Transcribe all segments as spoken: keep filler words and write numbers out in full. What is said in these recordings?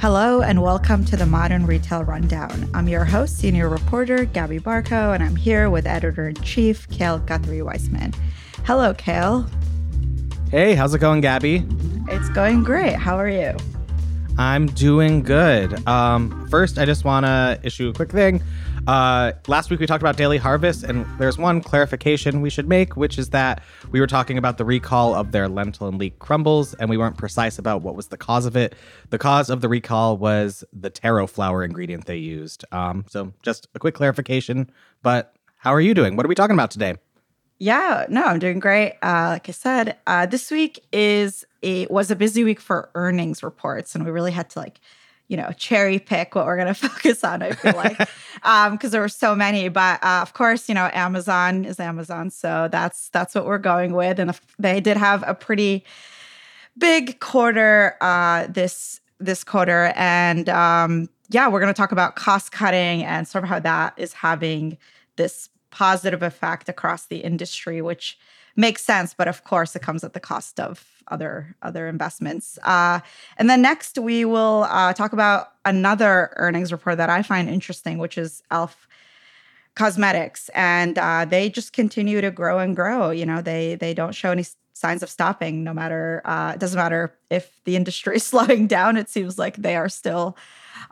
Hello and welcome to the Modern Retail Rundown. I'm your host, senior reporter Gabby Barco, and I'm here with editor-in-chief Kale Guthrie-Weissman. Hello, Kale. Hey, how's it going, Gabby? It's going great. How are you? I'm doing good. Um, first, I just want to issue a quick thing. Uh, last week, we talked about Daily Harvest, and there's one clarification we should make, which is that we were talking about the recall of their lentil and leek crumbles, and we weren't precise about what was the cause of it. The cause of the recall was the taro flour ingredient they used. Um, so just a quick clarification, but how are you doing? What are we talking about today? Yeah, no, I'm doing great. Uh, like I said, uh, this week is it was a busy week for earnings reports, and we really had to like, you know, cherry pick what we're going to focus on, I feel like, because um, there were so many. But uh, of course, you know, Amazon is Amazon, so that's that's what we're going with. And they did have a pretty big quarter uh, this this quarter, and um, yeah, we're going to talk about cost cutting and sort of how that is having this positive effect across the industry, which makes sense, but of course it comes at the cost of other other investments. Uh, and then next we will uh, talk about another earnings report that I find interesting, which is E L F Cosmetics, and uh, they just continue to grow and grow. You know, they they don't show any signs of stopping. No matter, uh, it doesn't matter if the industry is slowing down. It seems like they are still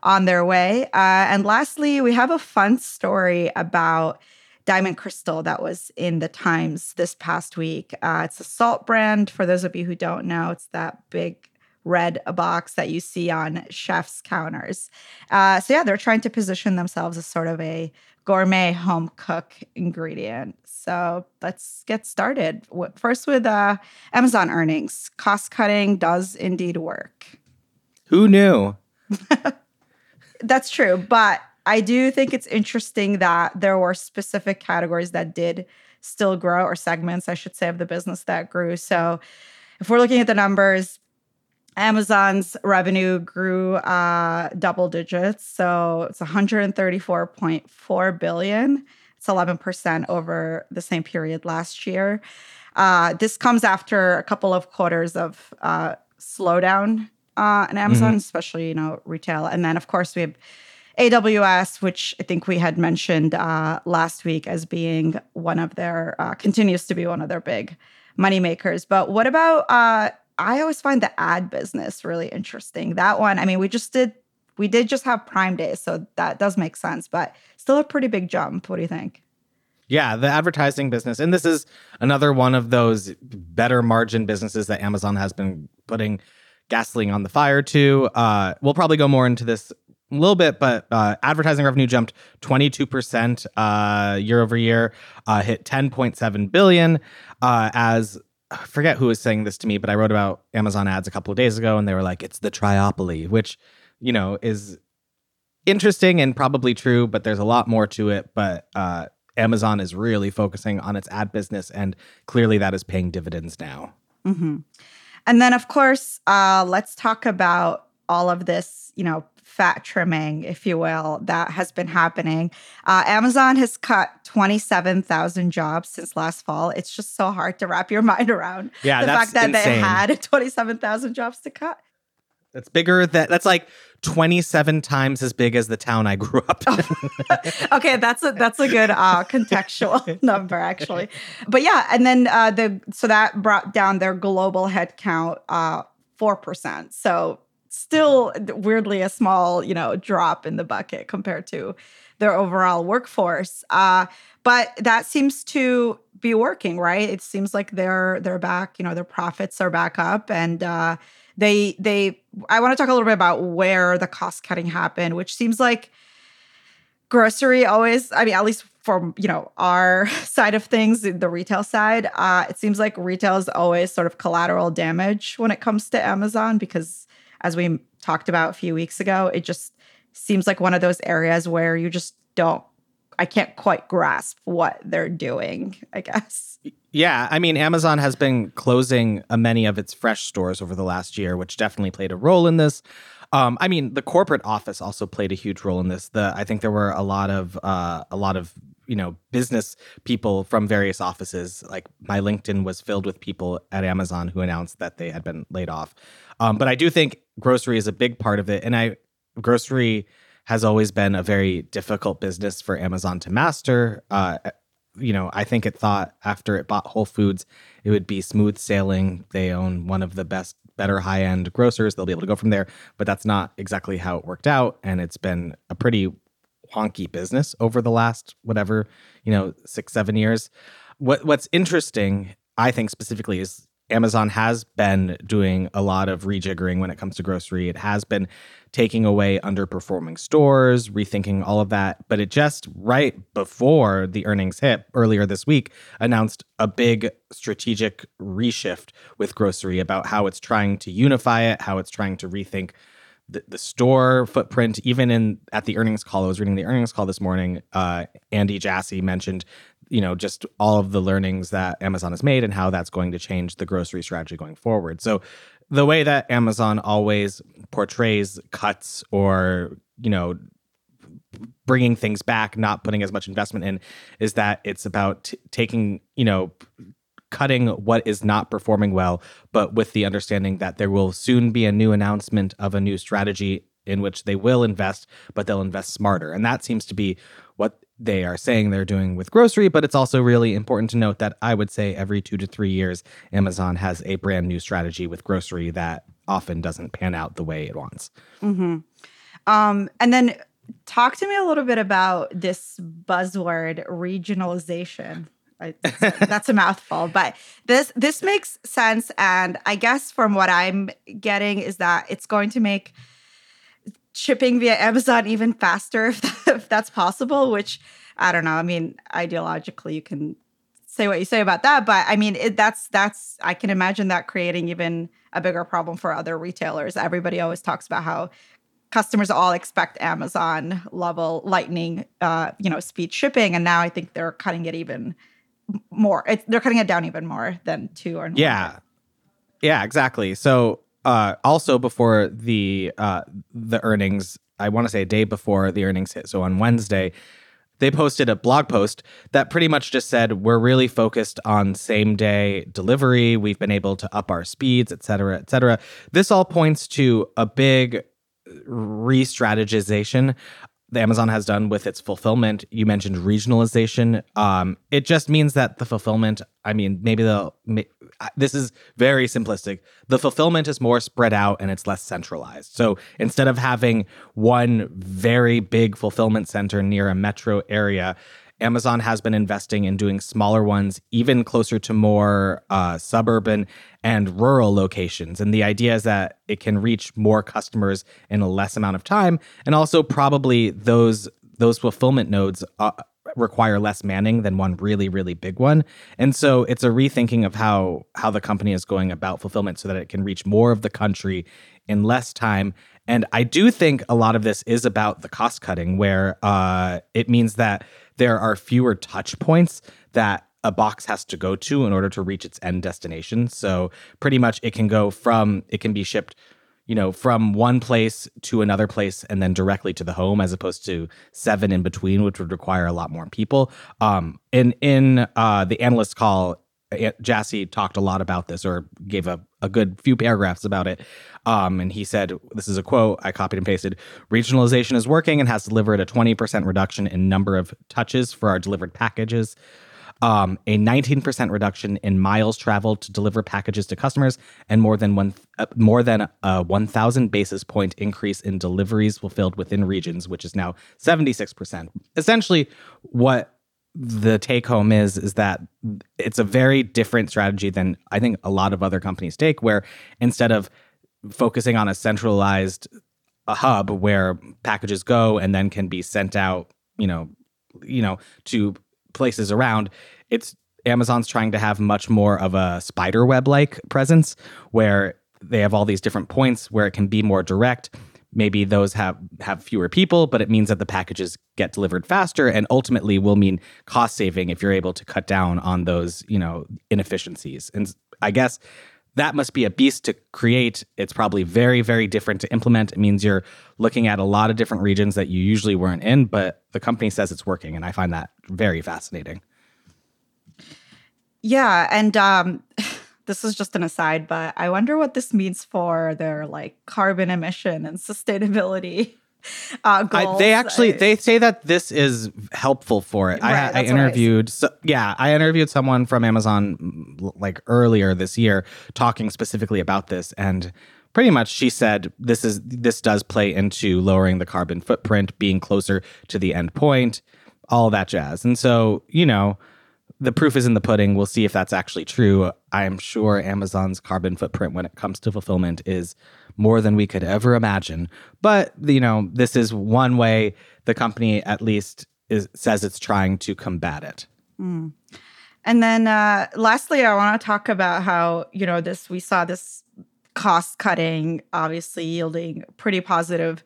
on their way. Uh, and lastly, we have a fun story about Diamond Crystal that was in the Times this past week. Uh, it's a salt brand. For those of you who don't know, it's that big red box that you see on chefs' counters. Uh, so yeah, they're trying to position themselves as sort of a gourmet home cook ingredient. So let's get started. First with uh, Amazon earnings. Cost cutting does indeed work. Who knew? That's true, but I do think it's interesting that there were specific categories that did still grow, or segments, I should say, of the business that grew. So if we're looking at the numbers, Amazon's revenue grew uh, double digits. So it's one hundred thirty-four point four billion dollars. It's eleven percent over the same period last year. Uh, this comes after a couple of quarters of uh, slowdown uh, in Amazon, mm-hmm. especially, you know, retail. And then, of course, we have A W S, which I think we had mentioned uh, last week as being one of their, uh, continues to be one of their big moneymakers. But what about, uh, I always find the ad business really interesting. That one, I mean, we just did, we did just have Prime Day, so that does make sense, but still a pretty big jump. What do you think? Yeah, the advertising business. And this is another one of those better margin businesses that Amazon has been putting gasoline on the fire to. Uh, we'll probably go more into this a little bit, but uh, advertising revenue jumped twenty-two percent uh, year over year, uh, hit ten point seven billion dollars. Uh, as I forget who was saying this to me, but I wrote about Amazon ads a couple of days ago, and they were like, "It's the triopoly," which, you know, is interesting and probably true, but there's a lot more to it. But uh, Amazon is really focusing on its ad business, and clearly that is paying dividends now. Mm-hmm. And then, of course, uh, let's talk about all of this, you know, fat trimming, if you will, that has been happening. Uh, Amazon has cut twenty-seven thousand jobs since last fall. It's just so hard to wrap your mind around yeah, the fact that insane. They had twenty-seven thousand jobs to cut. That's bigger than, that's like twenty-seven times as big as the town I grew up in. Oh. Okay, that's a, that's a good uh, contextual number, actually. But yeah, and then uh, the so that brought down their global headcount uh, four percent. So still weirdly a small, you know, drop in the bucket compared to their overall workforce. Uh, but that seems to be working, right? It seems like they're they're back, you know, their profits are back up. And uh, they they I want to talk a little bit about where the cost cutting happened, which seems like grocery always, I mean, at least from, you know, our side of things, the retail side, uh, it seems like retail is always sort of collateral damage when it comes to Amazon, because as we talked about a few weeks ago, it just seems like one of those areas where you just don't, I can't quite grasp what they're doing, I guess. Yeah. I mean, Amazon has been closing many of its fresh stores over the last year, which definitely played a role in this. Um, I mean, the corporate office also played a huge role in this. The I think there were a lot of uh, a lot of you know business people from various offices. Like my LinkedIn was filled with people at Amazon who announced that they had been laid off. Um, but I do think grocery is a big part of it, and I grocery has always been a very difficult business for Amazon to master. Uh, you know, I think it thought after it bought Whole Foods, it would be smooth sailing. They own one of the best, better high-end grocers. They'll be able to go from there. But that's not exactly how it worked out. And it's been a pretty wonky business over the last, whatever, you know, six, seven years. What What's interesting, I think specifically, is Amazon has been doing a lot of rejiggering when it comes to grocery. It has been taking away underperforming stores, rethinking all of that. But it just, right before the earnings hit earlier this week, announced a big strategic reshift with grocery about how it's trying to unify it, how it's trying to rethink the, the store footprint. Even in at the earnings call, I was reading the earnings call this morning, uh, Andy Jassy mentioned you know, just all of the learnings that Amazon has made and how that's going to change the grocery strategy going forward. So the way that Amazon always portrays cuts or, you know, bringing things back, not putting as much investment in, is that it's about t- taking, you know, cutting what is not performing well, but with the understanding that there will soon be a new announcement of a new strategy in which they will invest, but they'll invest smarter. And that seems to be what they are saying they're doing with grocery, but it's also really important to note that I would say every two to three years, Amazon has a brand new strategy with grocery that often doesn't pan out the way it wants. Mm-hmm. Um, and then talk to me a little bit about this buzzword, regionalization. I, that's a mouthful, but this this makes sense. And I guess from what I'm getting is that it's going to make shipping via Amazon even faster if, that, if that's possible, which I don't know. I mean, ideologically, you can say what you say about that, but I mean, it, that's that's I can imagine that creating even a bigger problem for other retailers. Everybody always talks about how customers all expect Amazon level lightning, uh, you know, speed shipping, and now I think they're cutting it even more. It's, they're cutting it down even more than two or yeah, longer. Yeah, exactly. So. Uh, also, before the uh, the earnings, I want to say a day before the earnings hit, so on Wednesday, they posted a blog post that pretty much just said, we're really focused on same-day delivery. We've been able to up our speeds, et cetera, et cetera. This all points to a big re-strategization that Amazon has done with its fulfillment. You mentioned regionalization. Um, it just means that the fulfillment, I mean, maybe they'll... This is very simplistic. The fulfillment is more spread out and it's less centralized. So instead of having one very big fulfillment center near a metro area, Amazon has been investing in doing smaller ones, even closer to more uh, suburban and rural locations. And the idea is that it can reach more customers in a less amount of time. And also probably those those fulfillment nodes uh, require less manning than one really, really big one. And so it's a rethinking of how how the company is going about fulfillment so that it can reach more of the country in less time. And I do think a lot of this is about the cost cutting, where uh, it means that there are fewer touch points that a box has to go to in order to reach its end destination. So pretty much it can go from, it can be shipped you know, from one place to another place and then directly to the home, as opposed to seven in between, which would require a lot more people. Um, and in uh, the analyst call, Jassy talked a lot about this, or gave a, a good few paragraphs about it. Um, and he said, this is a quote, I copied and pasted, "Regionalization is working and has delivered a twenty percent reduction in number of touches for our delivered packages, Um, a nineteen percent reduction in miles traveled to deliver packages to customers, and more than one uh, more than a one thousand basis point increase in deliveries fulfilled within regions, which is now seventy-six percent. Essentially, what the take home is, is that it's a very different strategy than I think a lot of other companies take, where instead of focusing on a centralized a hub where packages go and then can be sent out, you know, you know, to places around, it's Amazon's trying to have much more of a spider web like presence, where they have all these different points where it can be more direct. Maybe those have have fewer people, but it means that the packages get delivered faster, and ultimately will mean cost saving if you're able to cut down on those, you know, inefficiencies. And I guess that must be a beast to create. It's probably very, very different to implement. It means you're looking at a lot of different regions that you usually weren't in, but the company says it's working. And I find that very fascinating. Yeah. And um, this is just an aside, but I wonder what this means for their like carbon emission and sustainability uh, goals. I, they actually, I, they say that this is helpful for it. Right, I, I interviewed, I so, yeah, I interviewed someone from Amazon like earlier this year talking specifically about this. And pretty much she said, this is, this does play into lowering the carbon footprint, being closer to the end point, all that jazz. And so, you know, the proof is in the pudding. We'll see if that's actually true. I'm sure Amazon's carbon footprint when it comes to fulfillment is more than we could ever imagine. But, you know, this is one way the company at least is, says it's trying to combat it. Mm. And then uh, lastly, I want to talk about how, you know, this we saw this cost cutting obviously yielding pretty positive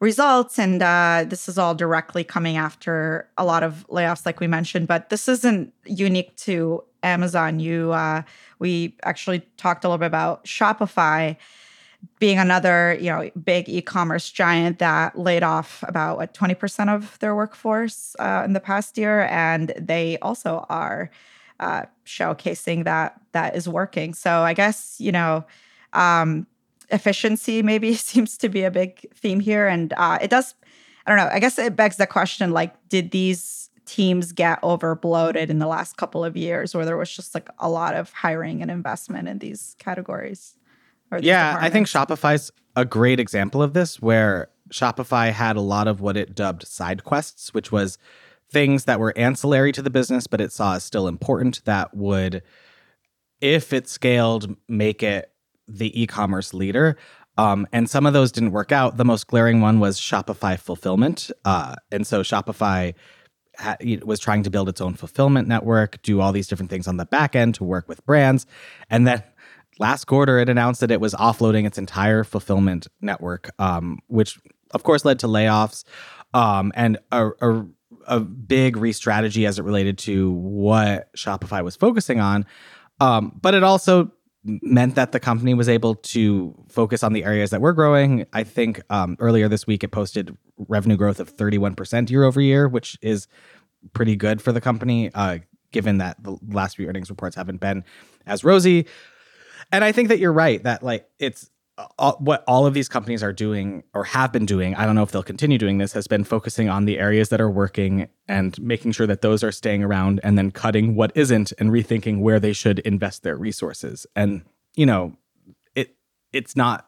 results. And uh, this is all directly coming after a lot of layoffs, like we mentioned. But this isn't unique to Amazon. You, uh, we actually talked a little bit about Shopify being another, you know, big e-commerce giant that laid off about what, twenty percent of their workforce uh, in the past year, and they also are uh, showcasing that that is working. So I guess, you know. Um, Efficiency maybe seems to be a big theme here. And uh, it does, I don't know, I guess it begs the question, like, did these teams get overbloated in the last couple of years where there was just like a lot of hiring and investment in these categories? Or these yeah, I think Shopify's a great example of this, where Shopify had a lot of what it dubbed side quests, which was things that were ancillary to the business, but it saw as still important that would, if it scaled, make it the e-commerce leader. Um, and some of those didn't work out. The most glaring one was Shopify Fulfillment. Uh, and so Shopify ha- was trying to build its own fulfillment network, do all these different things on the back end to work with brands. And then last quarter, it announced that it was offloading its entire fulfillment network, um, which of course led to layoffs um, and a, a, a big re-strategy as it related to what Shopify was focusing on. Um, but it also meant that the company was able to focus on the areas that were growing. I think um, earlier this week, it posted revenue growth of thirty-one percent year over year, which is pretty good for the company, uh, given that the last few earnings reports haven't been as rosy. And I think that you're right, that like it's all, what all of these companies are doing or have been doing, I don't know if they'll continue doing this, has been focusing on the areas that are working and making sure that those are staying around, and then cutting what isn't and rethinking where they should invest their resources. And, you know, it it's not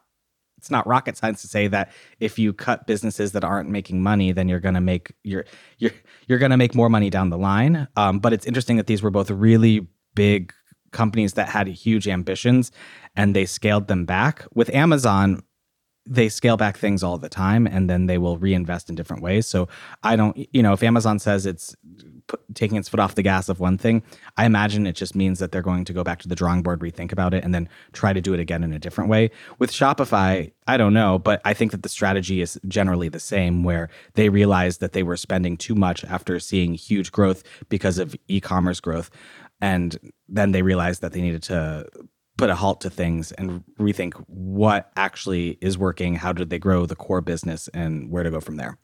it's not rocket science to say that if you cut businesses that aren't making money, then you're going to make you're you're you're going to make more money down the line. Um, but it's interesting that these were both really big companies that had huge ambitions, and they scaled them back. With Amazon, they scale back things all the time, and then they will reinvest in different ways. So I don't, you know, if Amazon says it's p- taking its foot off the gas of one thing, I imagine it just means that they're going to go back to the drawing board, rethink about it, and then try to do it again in a different way. With Shopify, I don't know, but I think that the strategy is generally the same, where they realized that they were spending too much after seeing huge growth because of e-commerce growth. And then they realized that they needed to put a halt to things and rethink what actually is working, how did they grow the core business, and where to go from there.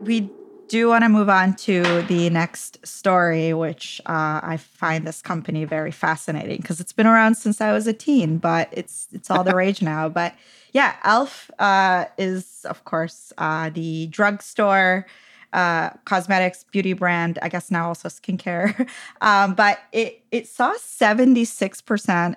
We do want to move on to the next story, which uh, I find this company very fascinating because it's been around since I was a teen, but it's it's all the rage now. But yeah, E L F uh, is, of course, uh, the drugstore Uh, cosmetics, beauty brand, I guess now also skincare. um, but it it saw seventy-six percent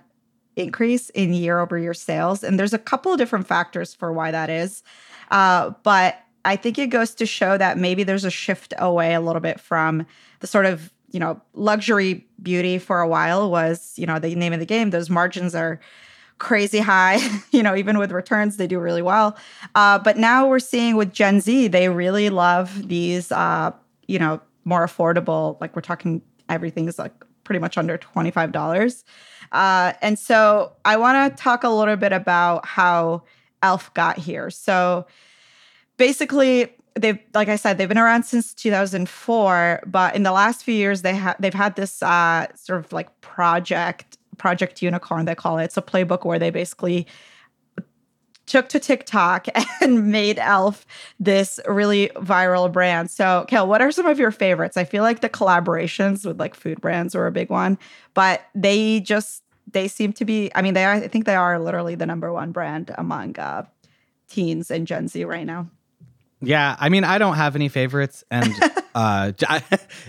increase in year-over-year sales. And there's a couple of different factors for why that is. Uh, but I think it goes to show that maybe there's a shift away a little bit from the sort of, you know, luxury beauty for a while was, you know, the name of the game. Those margins are crazy high, you know, even with returns, they do really well. Uh, but now we're seeing with Gen Z, they really love these, uh, you know, more affordable, like we're talking, everything is like pretty much under twenty-five dollars. Uh, and so I want to talk a little bit about how E L F got here. So basically, they've, like I said, they've been around since two thousand four, but in the last few years, they ha- they've had this uh, sort of like project Project Unicorn, they call it. It's a playbook where they basically took to TikTok and made E L F this really viral brand. So, Kale, what are some of your favorites? I feel like the collaborations with like food brands were a big one, but they just, they seem to be, I mean, they are, I think they are literally the number one brand among uh, teens and Gen Z right now. Yeah, I mean, I don't have any favorites, and uh, I,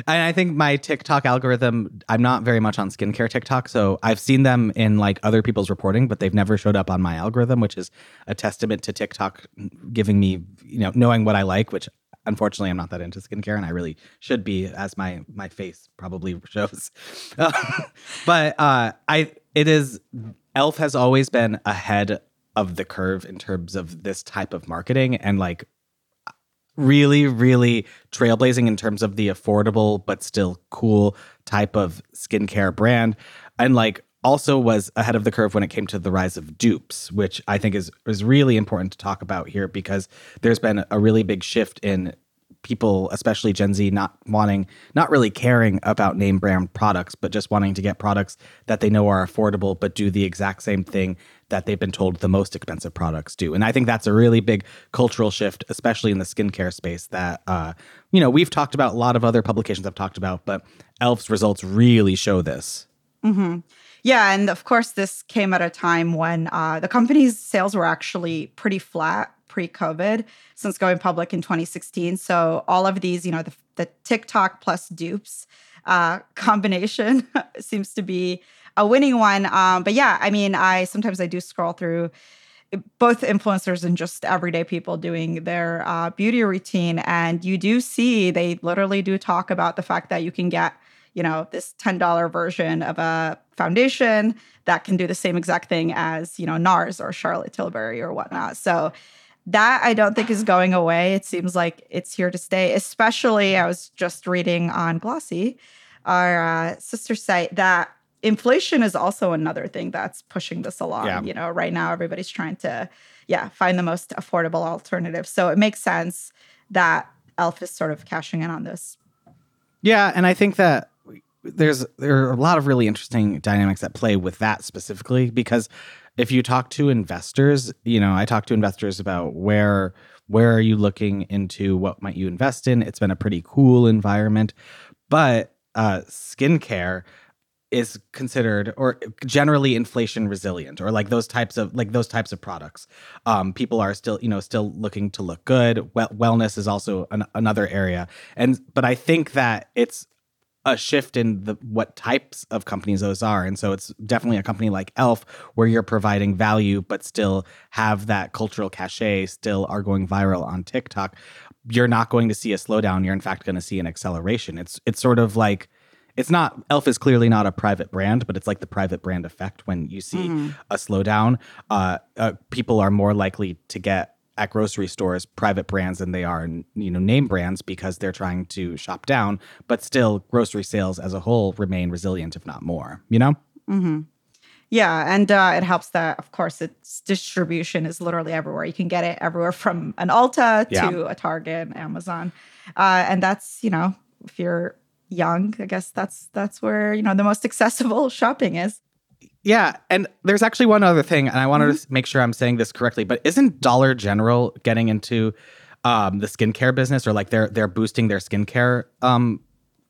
I think my TikTok algorithm, I'm not very much on skincare TikTok, so I've seen them in like other people's reporting, but they've never showed up on my algorithm, which is a testament to TikTok giving me, you know, knowing what I like, which unfortunately I'm not that into skincare, and I really should be, as my my face probably shows. But uh, I it is, E L F has always been ahead of the curve in terms of this type of marketing, and like, really, really trailblazing in terms of the affordable but still cool type of skincare brand. And like also was ahead of the curve when it came to the rise of dupes, which I think is, is really important to talk about here, because there's been a really big shift in people, especially Gen Z, not wanting, not really caring about name brand products, but just wanting to get products that they know are affordable, but do the exact same thing that they've been told the most expensive products do. And I think that's a really big cultural shift, especially in the skincare space that, uh, you know, we've talked about, a lot of other publications I've talked about, but E L F's results really show this. Mm-hmm. Yeah. And of course, this came at a time when uh, the company's sales were actually pretty flat pre-COVID since going public in twenty sixteen. So all of these, you know, the, the TikTok plus dupes uh, combination seems to be a winning one. Um, but yeah, I mean, I sometimes I do scroll through both influencers and just everyday people doing their uh, beauty routine. And you do see, they literally do talk about the fact that you can get, you know, this ten dollars version of a foundation that can do the same exact thing as, you know, NARS or Charlotte Tilbury or whatnot. So that I don't think is going away. It seems like it's here to stay. Especially, I was just reading on Glossy, our uh, sister site, that inflation is also another thing that's pushing this along. Yeah. You know, right now everybody's trying to, yeah, find the most affordable alternative. So it makes sense that E L F is sort of cashing in on this. Yeah, and I think that there's there are a lot of really interesting dynamics at play with that specifically, because if you talk to investors, you know, I talk to investors about where where are you looking into, what might you invest in? It's been a pretty cool environment, but uh, skincare is considered, or generally inflation resilient, or like those types of like those types of products. Um, people are still, you know, still looking to look good. Well, wellness is also an, another area, and but I think that it's a shift in the what types of companies those are. And so it's definitely a company like E L F where you're providing value but still have that cultural cachet, still are going viral on TikTok. You're not going to see a slowdown. You're in fact going to see an acceleration. It's it's sort of like, it's not, E L F is clearly not a private brand, but it's like the private brand effect. When you see mm-hmm. a slowdown, uh, uh, people are more likely to get at grocery stores private brands than they are, you know, name brands, because they're trying to shop down, but still grocery sales as a whole remain resilient, if not more, you know? Mm-hmm. Yeah. And uh, it helps that, of course, its distribution is literally everywhere. You can get it everywhere from an Ulta yeah. to a Target and Amazon. Uh, and that's, you know, if you're young, I guess that's that's where, you know, the most accessible shopping is. Yeah, and there's actually one other thing, and I wanted mm-hmm. to make sure I'm saying this correctly, but isn't Dollar General getting into um, the skincare business, or like they're they're boosting their skincare um,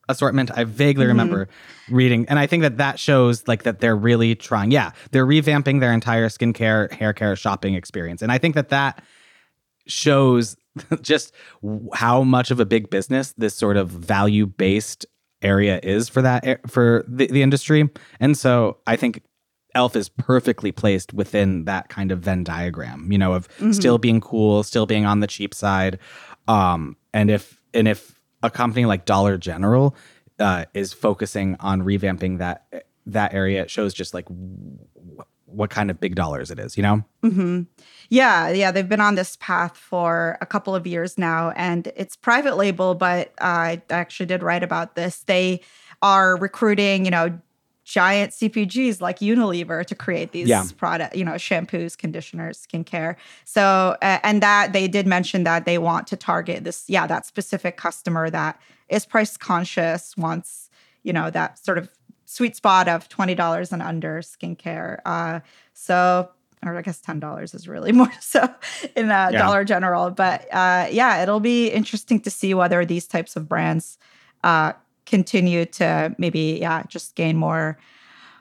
assortment? I vaguely mm-hmm. remember reading, and I think that that shows like that they're really trying. Yeah, they're revamping their entire skincare, hair care, shopping experience, and I think that that shows just how much of a big business this sort of value-based area is for that for the, the industry. And so I think E L F is perfectly placed within that kind of Venn diagram, you know, of mm-hmm. still being cool, still being on the cheap side. Um, and if and if a company like Dollar General uh, is focusing on revamping that that area, it shows just like w- what kind of big dollars it is, you know? Mm-hmm. Yeah, yeah. They've been on this path for a couple of years now, and it's private label, but uh, I actually did write about this. They are recruiting, you know, giant C P Gs like Unilever to create these yeah. product, you know, shampoos, conditioners, skincare. So, uh, and that they did mention that they want to target this, yeah, that specific customer that is price conscious, wants, you know, that sort of sweet spot of twenty dollars and under skincare. Uh, so, or I guess ten dollars is really more so in uh, yeah. Dollar General. But uh, yeah, it'll be interesting to see whether these types of brands uh, continue to maybe, yeah, just gain more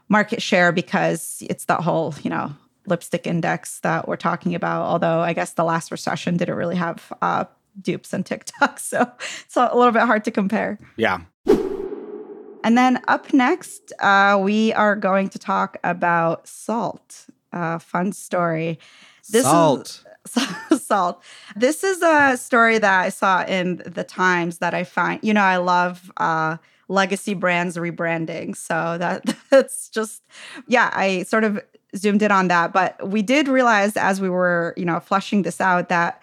market share, because it's that whole, you know, lipstick index that we're talking about. Although I guess the last recession didn't really have uh, dupes and TikTok. So it's a little bit hard to compare. Yeah. And then up next, uh, we are going to talk about salt. Uh, fun story. This salt. Is, salt. This is a story that I saw in the Times that I find, you know, I love uh, legacy brands rebranding. So that that's just, yeah, I sort of zoomed in on that. But we did realize as we were, you know, fleshing this out that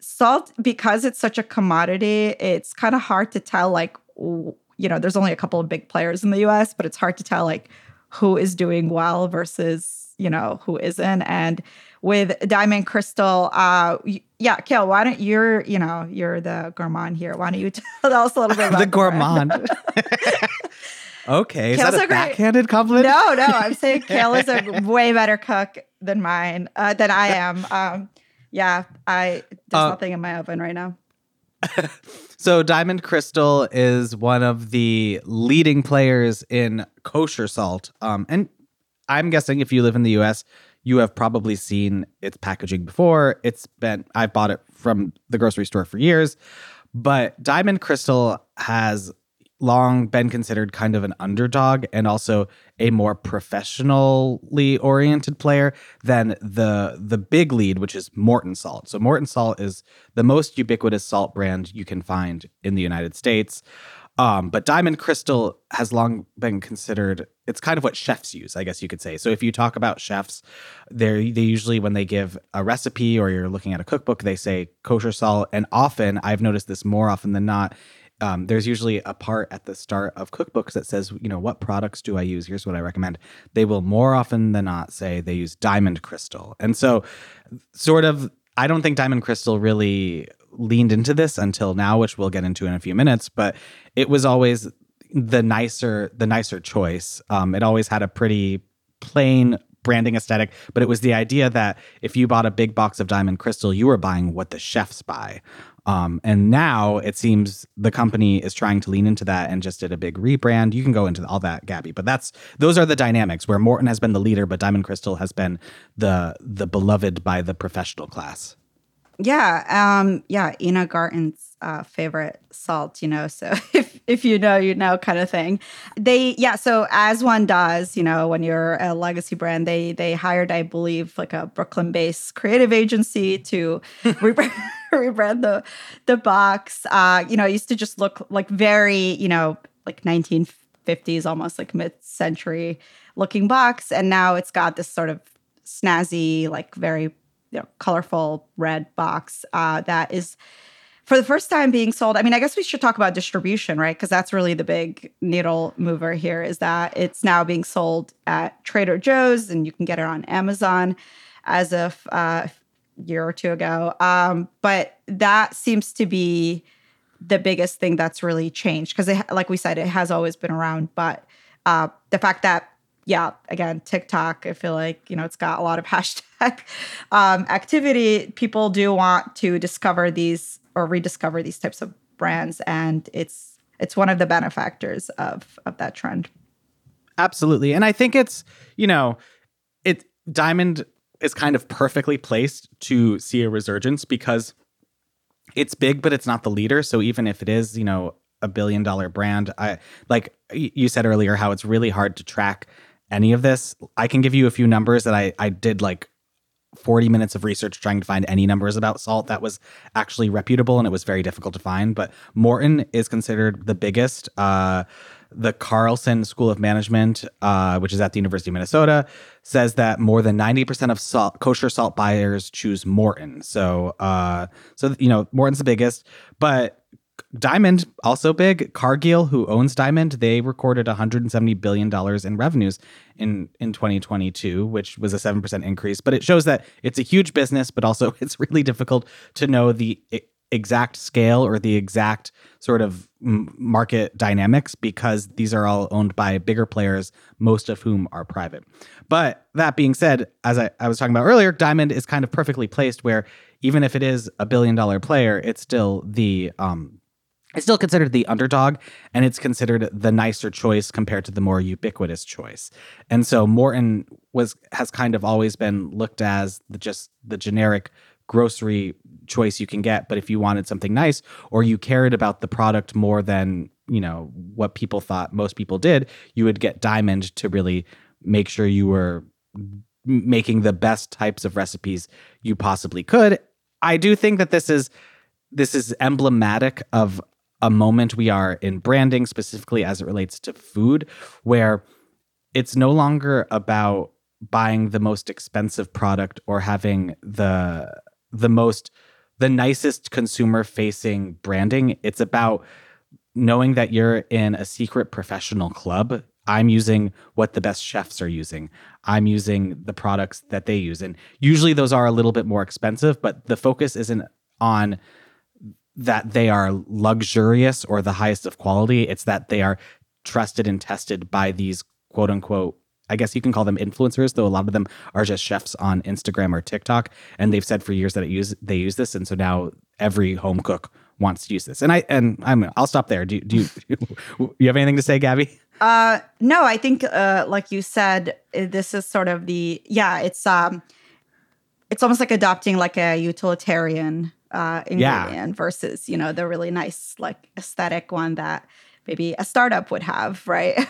salt, because it's such a commodity, it's kind of hard to tell, like, you know, there's only a couple of big players in the U S, but it's hard to tell, like, who is doing well versus, you know, who isn't. And with Diamond Crystal, uh, yeah, Kale, why don't you're, you know, you're the gourmand here. Why don't you tell us a little bit about the gourmand? Okay. Kale's is that a, a backhanded great, compliment? No, no. I'm saying Kale is a way better cook than mine, uh, than I am. Um, yeah, I there's uh, nothing in my oven right now. So Diamond Crystal is one of the leading players in kosher salt. Um, and I'm guessing if you live in the U S, you have probably seen its packaging before. It's been, I've bought it from the grocery store for years. But Diamond Crystal has long been considered kind of an underdog and also a more professionally oriented player than the the big lead, which is Morton Salt. So Morton Salt is the most ubiquitous salt brand you can find in the United States. Um, but Diamond Crystal has long been considered, it's kind of what chefs use, I guess you could say. So if you talk about chefs, they they usually, when they give a recipe or you're looking at a cookbook, they say kosher salt. And often, I've noticed this more often than not, um, there's usually a part at the start of cookbooks that says, you know, what products do I use? Here's what I recommend. They will more often than not say they use Diamond Crystal. And so sort of, I don't think Diamond Crystal really leaned into this until now, which we'll get into in a few minutes, but it was always the nicer the nicer choice. Um, it always had a pretty plain branding aesthetic, but it was the idea that if you bought a big box of Diamond Crystal, you were buying what the chefs buy. Um, and now it seems the company is trying to lean into that and just did a big rebrand. You can go into all that, Gabby, but that's those are the dynamics where Morton has been the leader, but Diamond Crystal has been the the beloved by the professional class. Yeah, um, yeah, Ina Garten's uh, favorite salt, you know, so if if you know, you know kind of thing. They, yeah, so as one does, you know, when you're a legacy brand, they they hired, I believe, like a Brooklyn-based creative agency to rebrand, rebrand the, the box. Uh, you know, it used to just look like very, you know, like nineteen fifties, almost like mid-century looking box. And now it's got this sort of snazzy, like very, you know, colorful red box uh, that is, for the first time, being sold. I mean, I guess we should talk about distribution, right? Because that's really the big needle mover here, is that it's now being sold at Trader Joe's, and you can get it on Amazon as of uh, a year or two ago. Um, but that seems to be the biggest thing that's really changed, because, like we said, it has always been around. But uh, the fact that Yeah, again, TikTok, I feel like, you know, it's got a lot of hashtag um, activity. People do want to discover these or rediscover these types of brands, and it's it's one of the benefactors of of that trend. Absolutely. And I think it's, you know, it Diamond is kind of perfectly placed to see a resurgence, because it's big, but it's not the leader. So even if it is, you know, a billion dollar brand, I like you said earlier how it's really hard to track any of this. I can give you a few numbers that I, I did like forty minutes of research trying to find any numbers about salt that was actually reputable, and it was very difficult to find. But Morton is considered the biggest. Uh, the Carlson School of Management, uh, which is at the University of Minnesota, says that more than ninety percent of salt, kosher salt buyers choose Morton. So, uh, so you know, Morton's the biggest. But Diamond, also big. Cargill, who owns Diamond, they recorded one hundred seventy billion dollars in revenues in, in twenty twenty-two, which was a seven percent increase. But it shows that it's a huge business, but also it's really difficult to know the exact scale or the exact sort of market dynamics, because these are all owned by bigger players, most of whom are private. But that being said, as I, I was talking about earlier, Diamond is kind of perfectly placed where even if it is a billion dollar player, it's still the um, it's still considered the underdog, and it's considered the nicer choice compared to the more ubiquitous choice. And so Morton was has kind of always been looked as the, just the generic grocery choice you can get, but if you wanted something nice or you cared about the product more than, you know, what people thought most people did, you would get Diamond to really make sure you were making the best types of recipes you possibly could. I do think that this is this is emblematic of a moment we are in branding, specifically as it relates to food, where it's no longer about buying the most expensive product or having the the most the nicest consumer-facing branding. It's about knowing that you're in a secret professional club. I'm using what the best chefs are using. I'm using the products that they use. And usually those are a little bit more expensive, but the focus isn't on that they are luxurious or the highest of quality. It's that they are trusted and tested by these quote-unquote, I guess you can call them influencers, though a lot of them are just chefs on Instagram or TikTok. And they've said for years that it use, they use this. And so now every home cook wants to use this. And, I, and I'm, I'll stop there. Do, do, you, do you have anything to say, Gabby? Uh, no, I think, uh, like you said, this is sort of the, yeah, it's um, it's almost like adopting like a utilitarian uh, ingredient yeah. versus, you know, the really nice, like aesthetic one that maybe a startup would have, right?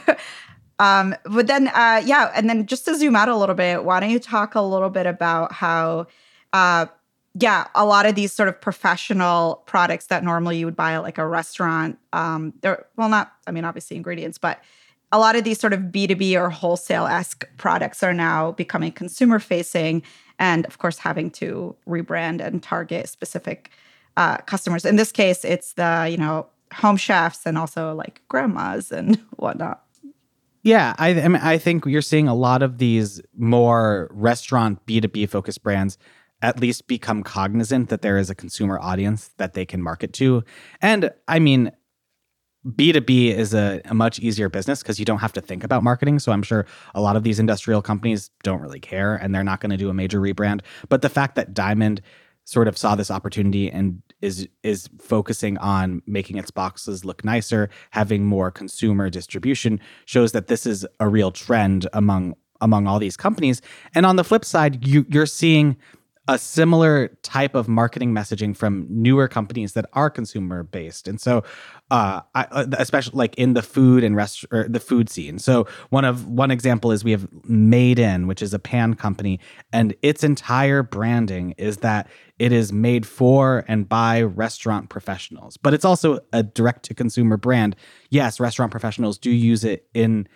Um, but then, uh, yeah, and then just to zoom out a little bit, why don't you talk a little bit about how, uh, yeah, a lot of these sort of professional products that normally you would buy at like a restaurant, um, they're, well, not, I mean, obviously ingredients, but a lot of these sort of B two B or wholesale-esque products are now becoming consumer-facing and, of course, having to rebrand and target specific uh, customers. In this case, it's the, you know, home chefs and also like grandmas and whatnot. Yeah, I, I mean, I think you're seeing a lot of these more restaurant B two B focused brands at least become cognizant that there is a consumer audience that they can market to. And I mean, B two B is a, a much easier business because you don't have to think about marketing. So I'm sure a lot of these industrial companies don't really care and they're not going to do a major rebrand. But the fact that Diamond sort of saw this opportunity and is is focusing on making its boxes look nicer, having more consumer distribution, shows that this is a real trend among among all these companies. And on the flip side, you, you're seeing a similar type of marketing messaging from newer companies that are consumer-based. And so, uh, I, especially like in the food and rest, or the food scene. So one of one example is we have Made In, which is a pan company, and its entire branding is that it is made for and by restaurant professionals. But it's also a direct-to-consumer brand. Yes, restaurant professionals do use it in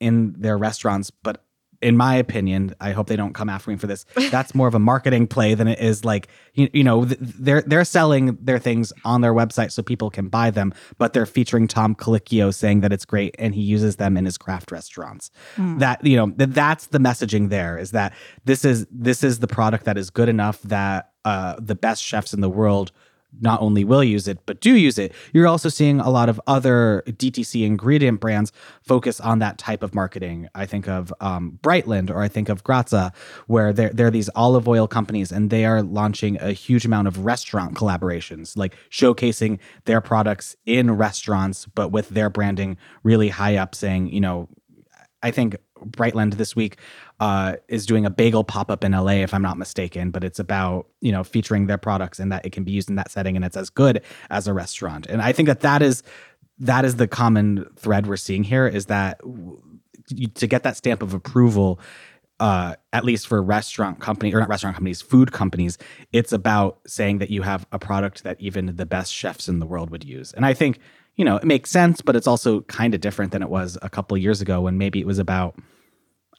in their restaurants, but in my opinion, I hope they don't come after me for this, that's more of a marketing play than it is like, you, you know, they're they're selling their things on their website so people can buy them, but they're featuring Tom Colicchio saying that it's great and he uses them in his craft restaurants. Mm. That, you know, th- that's the messaging there, is that this is this is the product that is good enough that uh, the best chefs in the world not only will use it, but do use it. You're also seeing a lot of other D T C ingredient brands focus on that type of marketing. I think of um, Brightland, or I think of Graza, where there there are these olive oil companies, and they are launching a huge amount of restaurant collaborations, like showcasing their products in restaurants, but with their branding really high up, saying, you know, I think Brightland this week uh, is doing a bagel pop-up in L A, if I'm not mistaken, but it's about, you know, featuring their products and that it can be used in that setting and it's as good as a restaurant. And I think that that is, that is the common thread we're seeing here, is that you, to get that stamp of approval, uh, at least for restaurant company or not restaurant companies, food companies, it's about saying that you have a product that even the best chefs in the world would use. And I think, you know, it makes sense, but it's also kind of different than it was a couple of years ago when maybe it was about,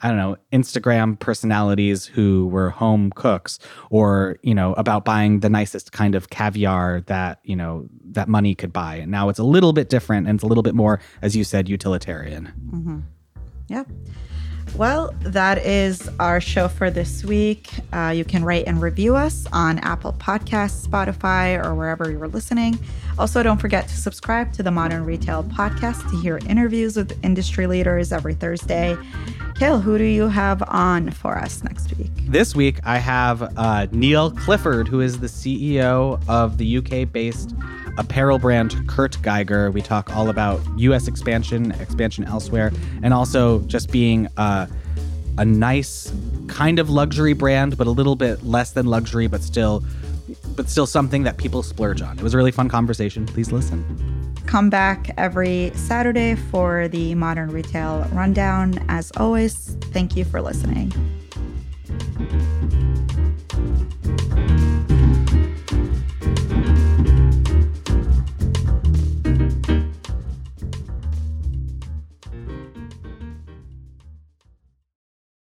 I don't know, Instagram personalities who were home cooks, or, you know, about buying the nicest kind of caviar that, you know, that money could buy. And now it's a little bit different and it's a little bit more, as you said, utilitarian. Mm-hmm. Yeah. Well, that is our show for this week. Uh, you can rate and review us on Apple Podcasts, Spotify, or wherever you're listening. Also, don't forget to subscribe to the Modern Retail Podcast to hear interviews with industry leaders every Thursday. Kale, who do you have on for us next week? This week, I have uh, Neil Clifford, who is the C E O of the U K-based apparel brand Kurt Geiger. We talk all about U S expansion, expansion elsewhere, and also just being uh, a nice kind of luxury brand, but a little bit less than luxury, but still, but still something that people splurge on. It was a really fun conversation. Please listen. Come back every Saturday for the Modern Retail Rundown. As always, thank you for listening.